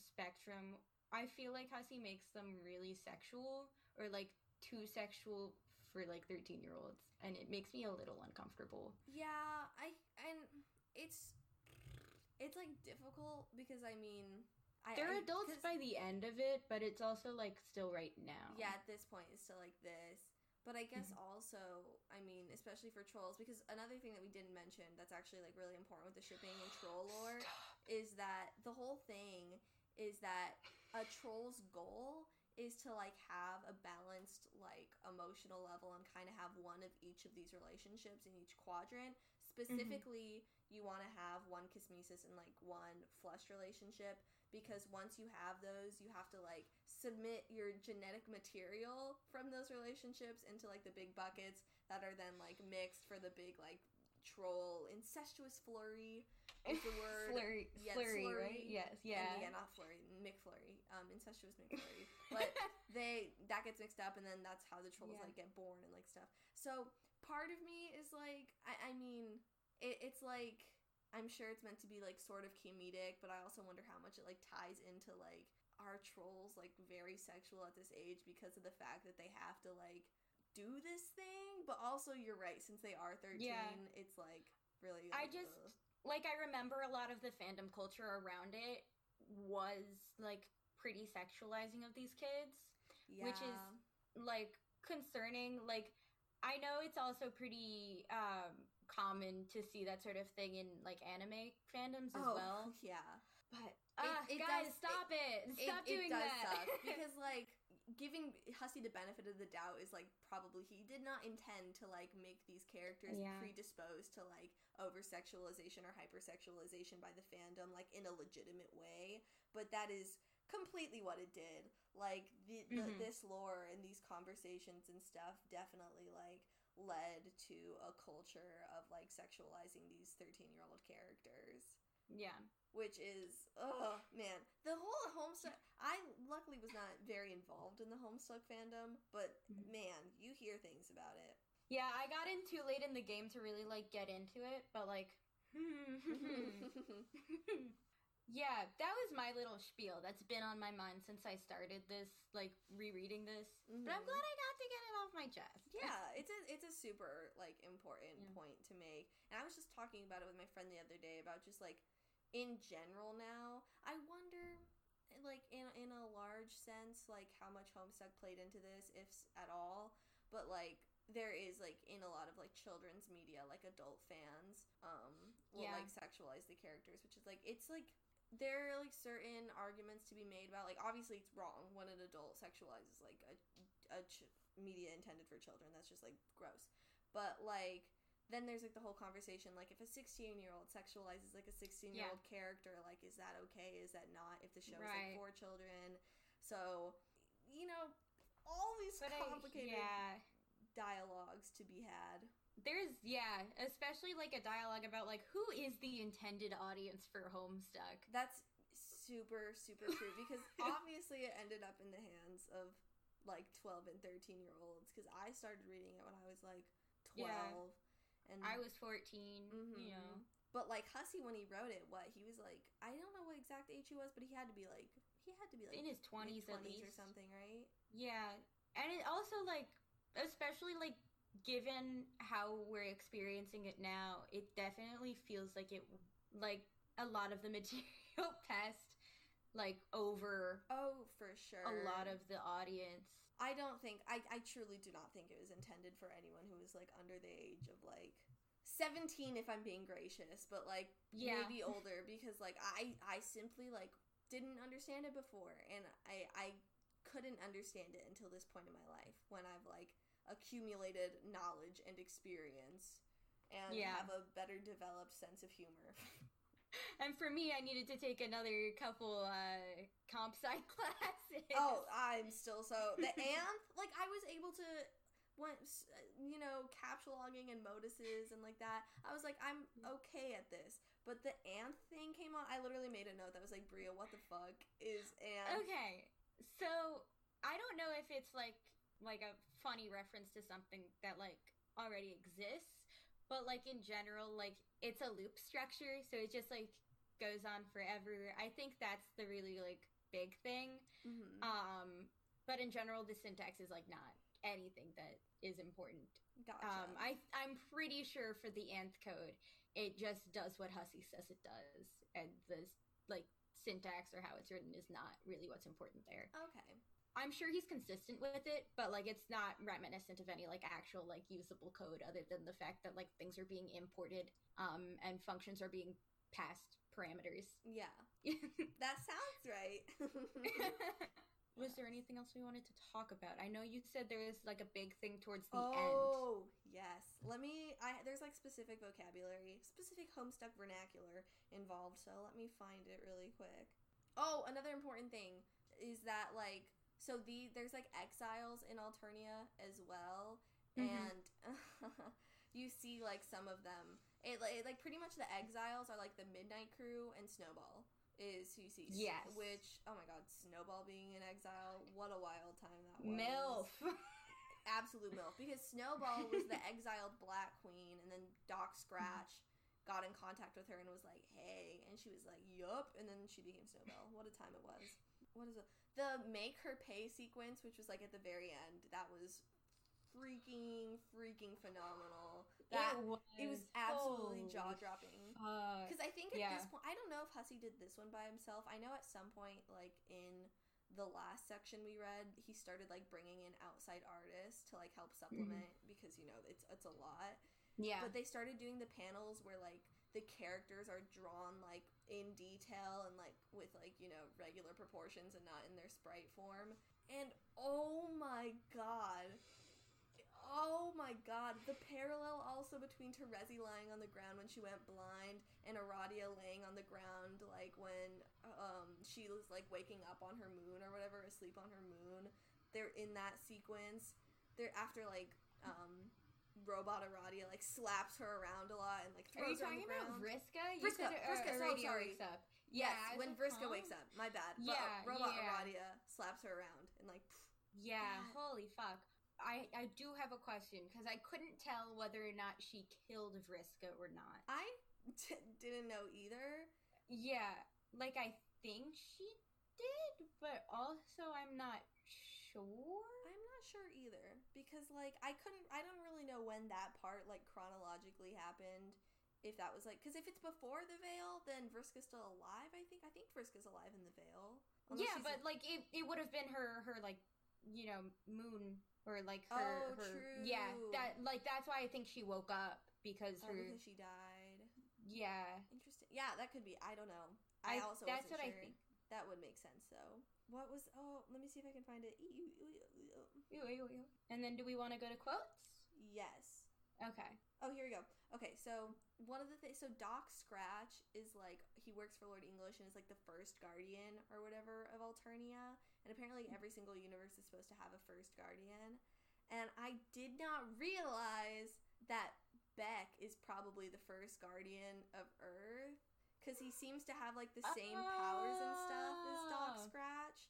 spectrum, I feel like Hussey makes them really sexual, or, like, too sexual for, like, thirteen-year-olds, and it makes me a little uncomfortable. Yeah, I and it's, it's like, difficult, because, I mean... I, They're I, adults by the end of it, but it's also, like, still right now. Yeah, at this point, it's still like this. But I guess also, I mean, especially for trolls, because another thing that we didn't mention that's actually, like, really important with the shipping and troll lore Stop. is that the whole thing is that a troll's goal is to, like, have a balanced, like, emotional level and kind of have one of each of these relationships in each quadrant. Specifically, mm-hmm. you want to have one Kismesis and, like, one flesh relationship, because once you have those, you have to, like, submit your genetic material from those relationships into, like, the big buckets that are then, like, mixed for the big, like, troll incestuous flurry is the word. Flurry, yeah, flurry, slurry. Right? Yes, yeah. And, yeah, not flurry, McFlurry. Um, incestuous McFlurry. But they, that gets mixed up, and then that's how the trolls, yeah. like, get born and, like, stuff. So part of me is, like, I, I mean, it, it's, like... I'm sure it's meant to be, like, sort of comedic, but I also wonder how much it, like, ties into, like, are trolls, like, very sexual at this age because of the fact that they have to, like, do this thing? But also, you're right, since they are thirteen, yeah. it's, like, really... Like, I just, ugh. like, I remember a lot of the fandom culture around it was, like, pretty sexualizing of these kids, yeah. which is, like, concerning, like... I know it's also pretty um, common to see that sort of thing in, like, anime fandoms as oh, well. yeah. But, uh, it, it guys, does, stop it! it. Stop it, doing it does that! Suck because, like, giving Hussey the benefit of the doubt is, like, probably he did not intend to, like, make these characters yeah. predisposed to, like, over-sexualization or hyper-sexualization by the fandom, like, in a legitimate way. But that is... completely what it did. Like, the, the, mm-hmm. this lore and these conversations and stuff definitely, like, led to a culture of, like, sexualizing these thirteen-year-old characters. Yeah. Which is, oh, man. The whole Homestuck... I luckily was not very involved in the Homestuck fandom, but, mm-hmm. man, you hear things about it. Yeah, I got in too late in the game to really, like, get into it, but, like... Yeah, that was my little spiel that's been on my mind since I started this, like, rereading this. Mm-hmm. But I'm glad I got to get it off my chest. Yeah, it's a it's a super, like, important yeah. point to make. And I was just talking about it with my friend the other day about just, like, in general now, I wonder, like, in in a large sense, like, how much Homestuck played into this, if at all. But, like, there is, like, in a lot of, like, children's media, like, adult fans um, will, yeah. like, sexualize the characters, which is, like, it's, like... There are, like, certain arguments to be made about, like, obviously it's wrong when an adult sexualizes, like, a, a ch- media intended for children. That's just, like, gross. But, like, then there's, like, the whole conversation, like, if a sixteen-year-old sexualizes, like, a sixteen-year-old yeah. character, like, is that okay? Is that not? If the show right. is, like, for children. So, you know, all these but complicated I, yeah. dialogues to be had. There's, yeah, especially, like, a dialogue about, like, who is the intended audience for Homestuck? That's super, super true, because obviously it ended up in the hands of, like, twelve and thirteen-year-olds, because I started reading it when I was, like, twelve. Yeah. And I was fourteen, mm-hmm. you know. But, like, Hussey, when he wrote it, what, he was, like, I don't know what exact age he was, but he had to be, like, he had to be, like, in his twenties at least. Or something, right? Yeah. And it also, like, especially, like, given how we're experiencing it now, it definitely feels like it, like, a lot of the material passed, like, over... Oh, for sure. A lot of the audience. I don't think... I, I truly do not think it was intended for anyone who was, like, under the age of, like... seventeen, if I'm being gracious, but, like, yeah. maybe older, because, like, I, I simply, like, didn't understand it before, and I, I couldn't understand it until this point in my life, when I've, like... accumulated knowledge and experience and yeah. have a better developed sense of humor. And for me, I needed to take another couple uh, comp sci classes. Oh, I'm still so... The A N T H, like, I was able to, once, you know, capture logging and modices and like that. I was like, I'm okay at this. But the A N T H thing came on. I literally made a note that was like, Bria, what the fuck is A N T H? Okay, so I don't know if it's like... like, a funny reference to something that, like, already exists. But, like, in general, like, it's a loop structure, so it just, like, goes on forever. I think that's the really, like, big thing. Mm-hmm. Um, but in general, the syntax is, like, not anything that is important. Gotcha. Um, I, I'm pretty sure for the A N T H code, it just does what Hussey says it does. And the, like, syntax or how it's written is not really what's important there. Okay. I'm sure he's consistent with it, but, like, it's not reminiscent of any, like, actual, like, usable code other than the fact that, like, things are being imported um, and functions are being passed parameters. Yeah. That sounds right. Was there anything else we wanted to talk about? I know you said there was, like, a big thing towards the oh, end. Oh, yes. Let me... I, there's, like, specific vocabulary, specific Homestuck vernacular involved, so let me find it really quick. Oh, another important thing is that, like... So the there's, like, exiles in Alternia as well, mm-hmm. and you see, like, some of them. It, it, like, pretty much the exiles are, like, the Midnight Crew, and Snowball is who you see. Yes. Which, oh my god, Snowball being in exile, what a wild time that was. MILF! Absolute MILF, because Snowball was the exiled Black Queen, and then Doc Scratch got in contact with her and was like, hey, and she was like, yup, and then she became Snowball. What a time it was. What is it? The make her pay sequence, which was, like, at the very end, that was freaking, freaking phenomenal. That, it was. It was absolutely jaw-dropping. Because I think at yeah. this point, I don't know if Hussey did this one by himself. I know at some point, like, in the last section we read, he started, like, bringing in outside artists to, like, help supplement, mm-hmm. because, you know, it's it's a lot. Yeah. But they started doing the panels where, like, the characters are drawn, like, in detail and, like, with, like, you know, regular proportions and not in their sprite form. And oh my god. Oh my god. The parallel also between Terezi lying on the ground when she went blind and Aradia laying on the ground, like, when um, she was, like, waking up on her moon or whatever, asleep on her moon. They're in that sequence. They're after, like, um... Robot Aradia, like, slaps her around a lot and, like, throws her on the ground. Are you talking about Vriska? You Vriska, said, uh, Vriska, Aradia so sorry. wakes up. Yes, yeah, when Vriska home? wakes up. My bad. Yeah, but, uh, Robot yeah. Aradia slaps her around and, like, pfft. Yeah, God. Holy fuck. I, I do have a question, because I couldn't tell whether or not she killed Vriska or not. I t- didn't know either. Yeah, like, I think she did, but also I'm not sure. I'm not sure either, because, like, I couldn't I don't really know when that part, like, chronologically happened, if that was, like, because if it's before the Veil, then Vriska's still alive. I think I think Vriska's alive in the Veil. Yeah, but, like, it, it would have been her her like, you know, moon or, like, her, oh, her true. yeah, that, like, that's why I think she woke up, because oh, her because she died. Yeah. Interesting. Yeah, that could be. I don't know. I, I also that's wasn't what sure. I think. That would make sense though. What was... Oh, let me see if I can find it. Ew, ew, ew, ew. Ew, ew, ew. And then do we want to go to quotes? Yes. Okay. Oh, here we go. Okay, so one of the things... So Doc Scratch is, like... He works for Lord English and is, like, the first guardian or whatever of Alternia. And apparently every single universe is supposed to have a first guardian. and I did not realize that Beck is probably the first guardian of Earth, because he seems to have, like, the same oh. powers and stuff as Doc Scratch.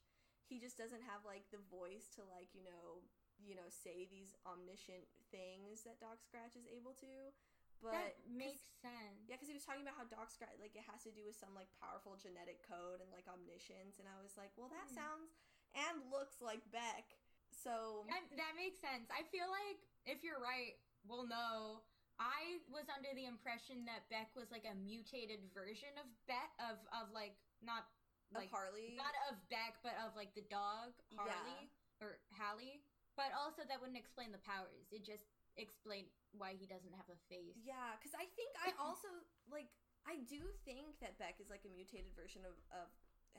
He just doesn't have, like, the voice to, like, you know, you know, say these omniscient things that Doc Scratch is able to. But that makes sense. Yeah, because he was talking about how Doc Scratch, like, it has to do with some, like, powerful genetic code and, like, omniscience. And I was like, well, that mm. sounds and looks like Beck. So that, that makes sense. I feel like if you're right, we'll know. I was under the impression that Beck was, like, a mutated version of Beck, of, of like, not, like, of Harley. Not of Beck, but of, like, the dog, Harley, yeah. or Hallie. But also that wouldn't explain the powers. It just explained why he doesn't have a face. Yeah, because I think I also, like, I do think that Beck is, like, a mutated version of, of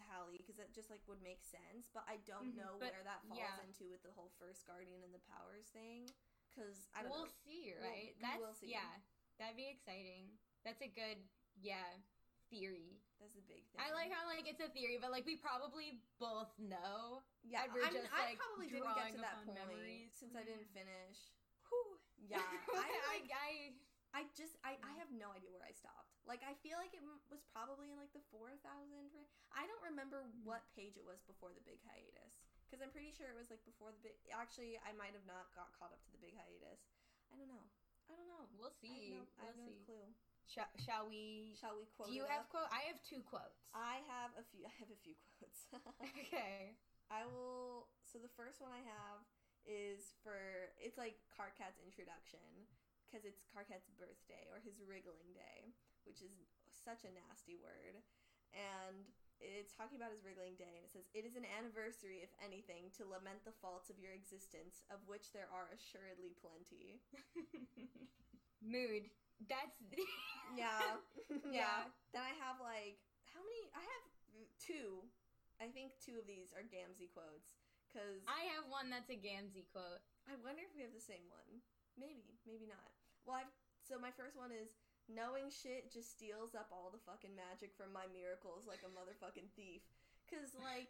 Hallie, because that just, like, would make sense. But I don't mm-hmm, know but, where that falls yeah. into with the whole first guardian and the powers thing. Because I don't we'll know. see, right? We'll, That's, we'll see. Yeah, that'd be exciting. That's a good, yeah, theory. That's a big thing. I like how, like, it's a theory, but, like, we probably both know. Yeah, we're I, just, mean, like, I probably didn't get to that point memories. since I didn't finish. Whew. Yeah, I, like, I, I, I just, I, I have no idea where I stopped. Like, I feel like it was probably in, like, the four thousand range. I don't remember what page it was before the big hiatus. Because I'm pretty sure it was, like, before the big... Actually, I might have not got caught up to the big hiatus. I don't know. I don't know. We'll see. I, know, we'll I have see. no clue. Shall, shall we... Shall we quote Do you have quotes? I have two quotes. I have a few... I have a few quotes. Okay. I will... So the first one I have is for... It's, like, Karkat's introduction. Because it's Karkat's birthday, or his wriggling day. Which is such a nasty word. And... It's talking about his wriggling day, and it says, "It is an anniversary, if anything, to lament the faults of your existence, of which there are assuredly plenty." Mood. That's... yeah. yeah. Yeah. Then I have, like, how many? I have two. I think two of these are Gamzee quotes, because... I have one that's a Gamzee quote. I wonder if we have the same one. Maybe. Maybe not. Well, I've... So my first one is... "Knowing shit just steals up all the fucking magic from my miracles like a motherfucking thief." Because, like,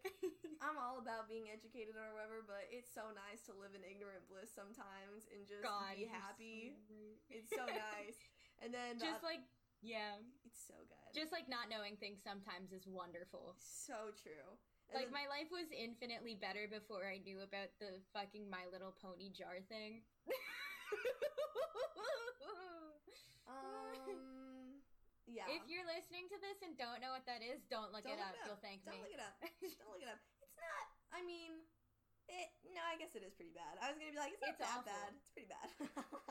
I'm all about being educated or whatever, but it's so nice to live in ignorant bliss sometimes and just God, be happy. So it's so nice. And then... Just, the, like, yeah. It's so good. Just, like, not knowing things sometimes is wonderful. So true. And like, then, my life was infinitely better before I knew about the fucking My Little Pony jar thing. Um, yeah. If you're listening to this and don't know what that is, don't look don't it, up. it up. You'll thank don't me. Don't look it up. Don't look it up. It's not, I mean, it, no, I guess it is pretty bad. I was going to be like, it's not it's that awful. bad. It's pretty bad.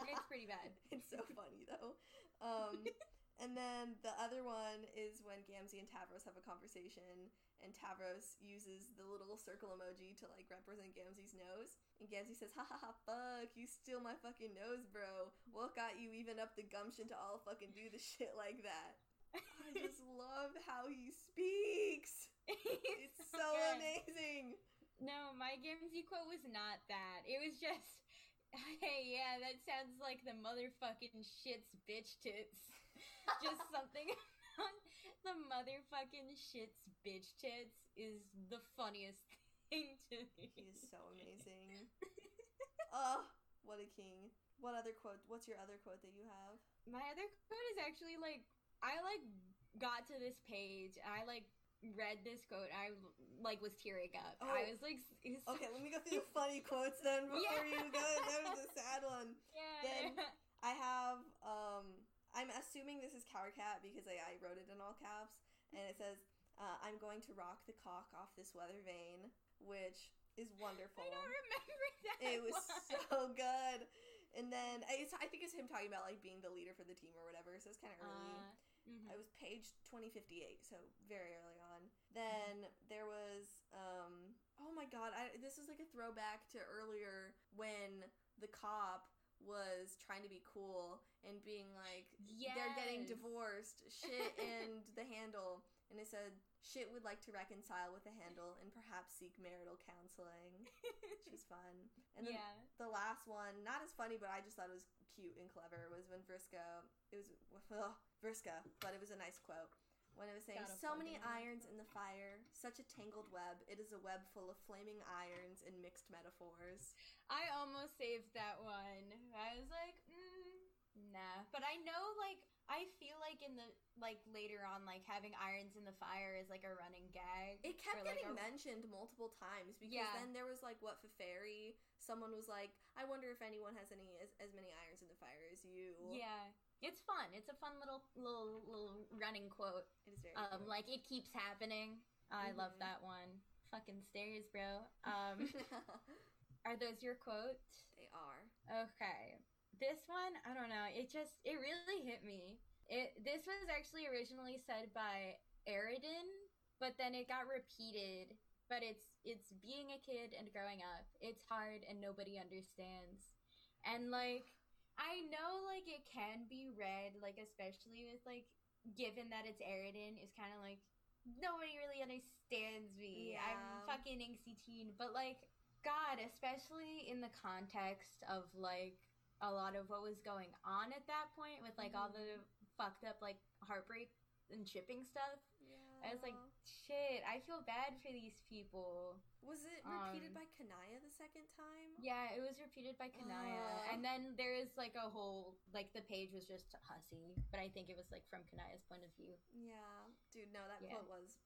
It's pretty bad. It's so funny, though. Um, and then the other one is when Gamzee and Tavros have a conversation, and Tavros uses the little circle emoji to, like, represent Gamzee's nose. And Gamzee says, "Ha ha ha, fuck, you steal my fucking nose, bro. What got you even up the gumption to all fucking do the shit like that?" I just love how he speaks. It's so good. Amazing. No, my Gamzee quote was not that. It was just, "Hey, yeah, that sounds like the motherfucking shit's bitch tits." Just something... The motherfucking shit's bitch tits is the funniest thing to me. He is so amazing. Oh, what a king. What other quote? What's your other quote that you have? My other quote is actually, like, I, like, got to this page, and I, like, read this quote, I, like, was tearing up. Oh. I was, like... Was... Okay, let me go through the funny quotes then before yeah. you go. That was a sad one. Yeah. Then I have, um... I'm assuming this is Karkat because I, I wrote it in all caps, and it says, uh, "I'm going to rock the cock off this weather vane," which is wonderful. I don't remember that It was one. so good. And then, it's, I think it's him talking about, like, being the leader for the team or whatever, so it's kind of early. Uh, mm-hmm. It was page twenty fifty-eight, so very early on. Then there was, um, oh my god, I, this is like a throwback to earlier when the cop... was trying to be cool and being like, yes. they're getting divorced, shit and the handle. And it said, "Shit would like to reconcile with the handle and perhaps seek marital counseling," which was fun. And then yeah. the last one, not as funny, but I just thought it was cute and clever, was when Vriska, it was, ugh, Vriska, but it was a nice quote. When I was saying, so many irons in the fire, such a tangled web. It is a web full of flaming irons and mixed metaphors. I almost saved that one. I was like, mm, nah. But I know, like, I feel like in the, like, later on, like, having irons in the fire is, like, a running gag. It kept or, getting like, a... mentioned multiple times because yeah. then there was, like, what, Feferi? Someone was like, I wonder if anyone has any as, as many irons in the fire as you. Yeah. It's fun. It's a fun little little little running quote. It is very um, cool. Like, it keeps happening. Oh, I mm-hmm. love that one. Fucking stairs, bro. Um, are those your quotes? They are. Okay. This one, I don't know. It just, it really hit me. It This was actually originally said by Eridan, but then it got repeated. But it's it's being a kid and growing up. It's hard and nobody understands. And, like... I know, like, it can be read, like, especially with, like, given that it's Eridan, it's kind of like, nobody really understands me. Yeah. I'm fucking angsty teen. But, like, God, especially in the context of, like, a lot of what was going on at that point with, like, mm-hmm. all the fucked up, like, heartbreak and shipping stuff. Yeah. I was like, shit, I feel bad for these people. Was it repeated um, by Kanaya the second time? Yeah, it was repeated by Kanaya. Uh. And then there is, like, a whole... Like, the page was just hussy. But I think it was, like, from Kanaya's point of view. Yeah. Dude, no, that yeah. quote was...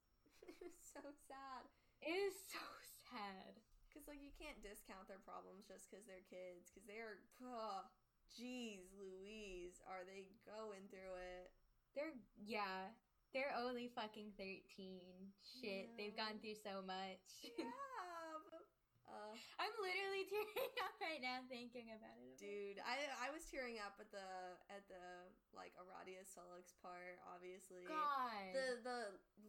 It was so sad. It is so sad. Because, like, you can't discount their problems just because they're kids. Because they are... Oh, geez, Louise. Are they going through it? They're... Yeah. They're only fucking thirteen. Shit, yeah. They've gone through so much. Yeah. Uh, I'm literally tearing up right now thinking about it. Dude, I I was tearing up at the at the like Aradia Sollux part, obviously. God. The the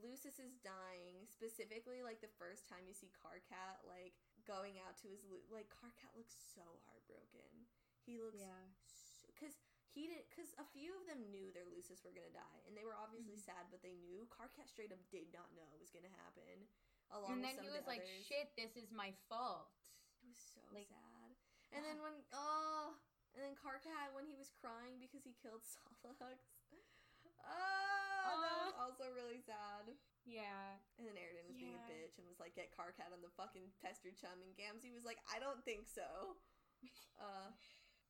Lusus is dying. Specifically, like the first time you see Karkat like going out to his like Karkat looks so heartbroken. He looks yeah. so, cause he didn't, cause a few of them knew their Lusus were gonna die, and they were obviously mm-hmm. sad, but they knew. Karkat straight up did not know it was gonna happen. Along and then with some he was the like, others. "Shit, this is my fault." It was so like, sad. And uh, then when oh, and then Karkat when he was crying because he killed Sollux. Oh, uh, that was also really sad. Yeah. And then Eridan was yeah. being a bitch and was like, "Get Karkat on the fucking Pesterchum," and Gamzee was like, "I don't think so." Uh.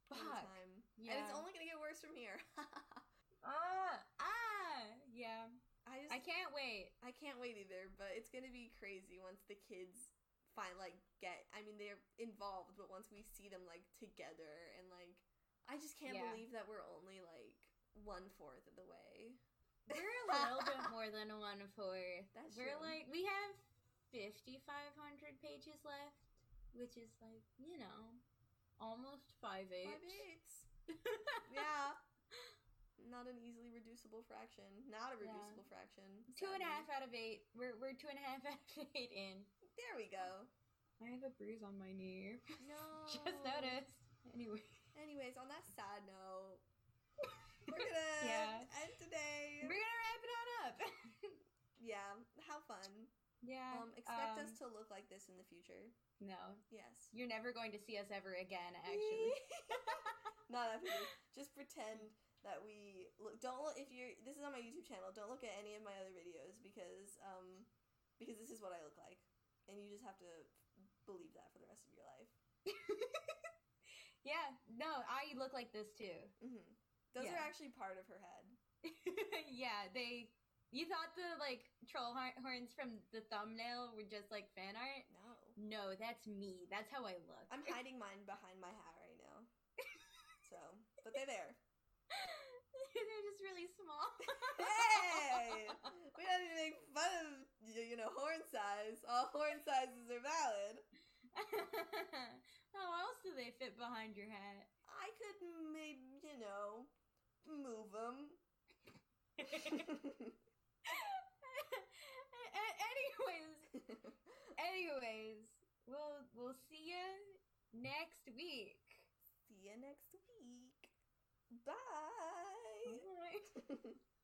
Time. Yeah. And it's only gonna get worse from here. Ah, uh, ah, yeah. I just, I can't wait. I can't wait either. But it's gonna be crazy once the kids find like get. I mean, they're involved, but once we see them like together and like, I just can't yeah. believe that we're only like one fourth of the way. We're a little bit more than a one fourth. That's we're true. Like we have fifty-five hundred pages left, which is like you know. Almost five eighths. Five eighths. Yeah. Not an easily reducible fraction. Not a reducible yeah. fraction. Sadly. Two and a half out of eight. We're we're two and a half out of eight in. There we go. I have a bruise on my knee. No. Just noticed. Anyway. Anyways, on that sad note, we're gonna yeah. end today. We're gonna wrap it on up. Yeah. How fun. Yeah. Um, expect um, us to look like this in the future. No. Yes. You're never going to see us ever again, actually. Not after this. Just pretend that we look. Don't look if you're. This is on my YouTube channel. Don't look at any of my other videos because um because this is what I look like, and you just have to believe that for the rest of your life. Yeah. No, I look like this too. Mm-hmm. Those yeah. are actually part of her head. Yeah. They. You thought the, like, troll horns from the thumbnail were just, like, fan art? No. No, that's me. That's how I look. I'm hiding mine behind my hat right now. So, but they're there. They're just really small. Hey! We don't need to make fun of, you know, horn size. All horn sizes are valid. How else do they fit behind your hat? I could maybe, you know, move them. anyways, anyways, we'll we'll see you next week. See you next week. Bye. All right.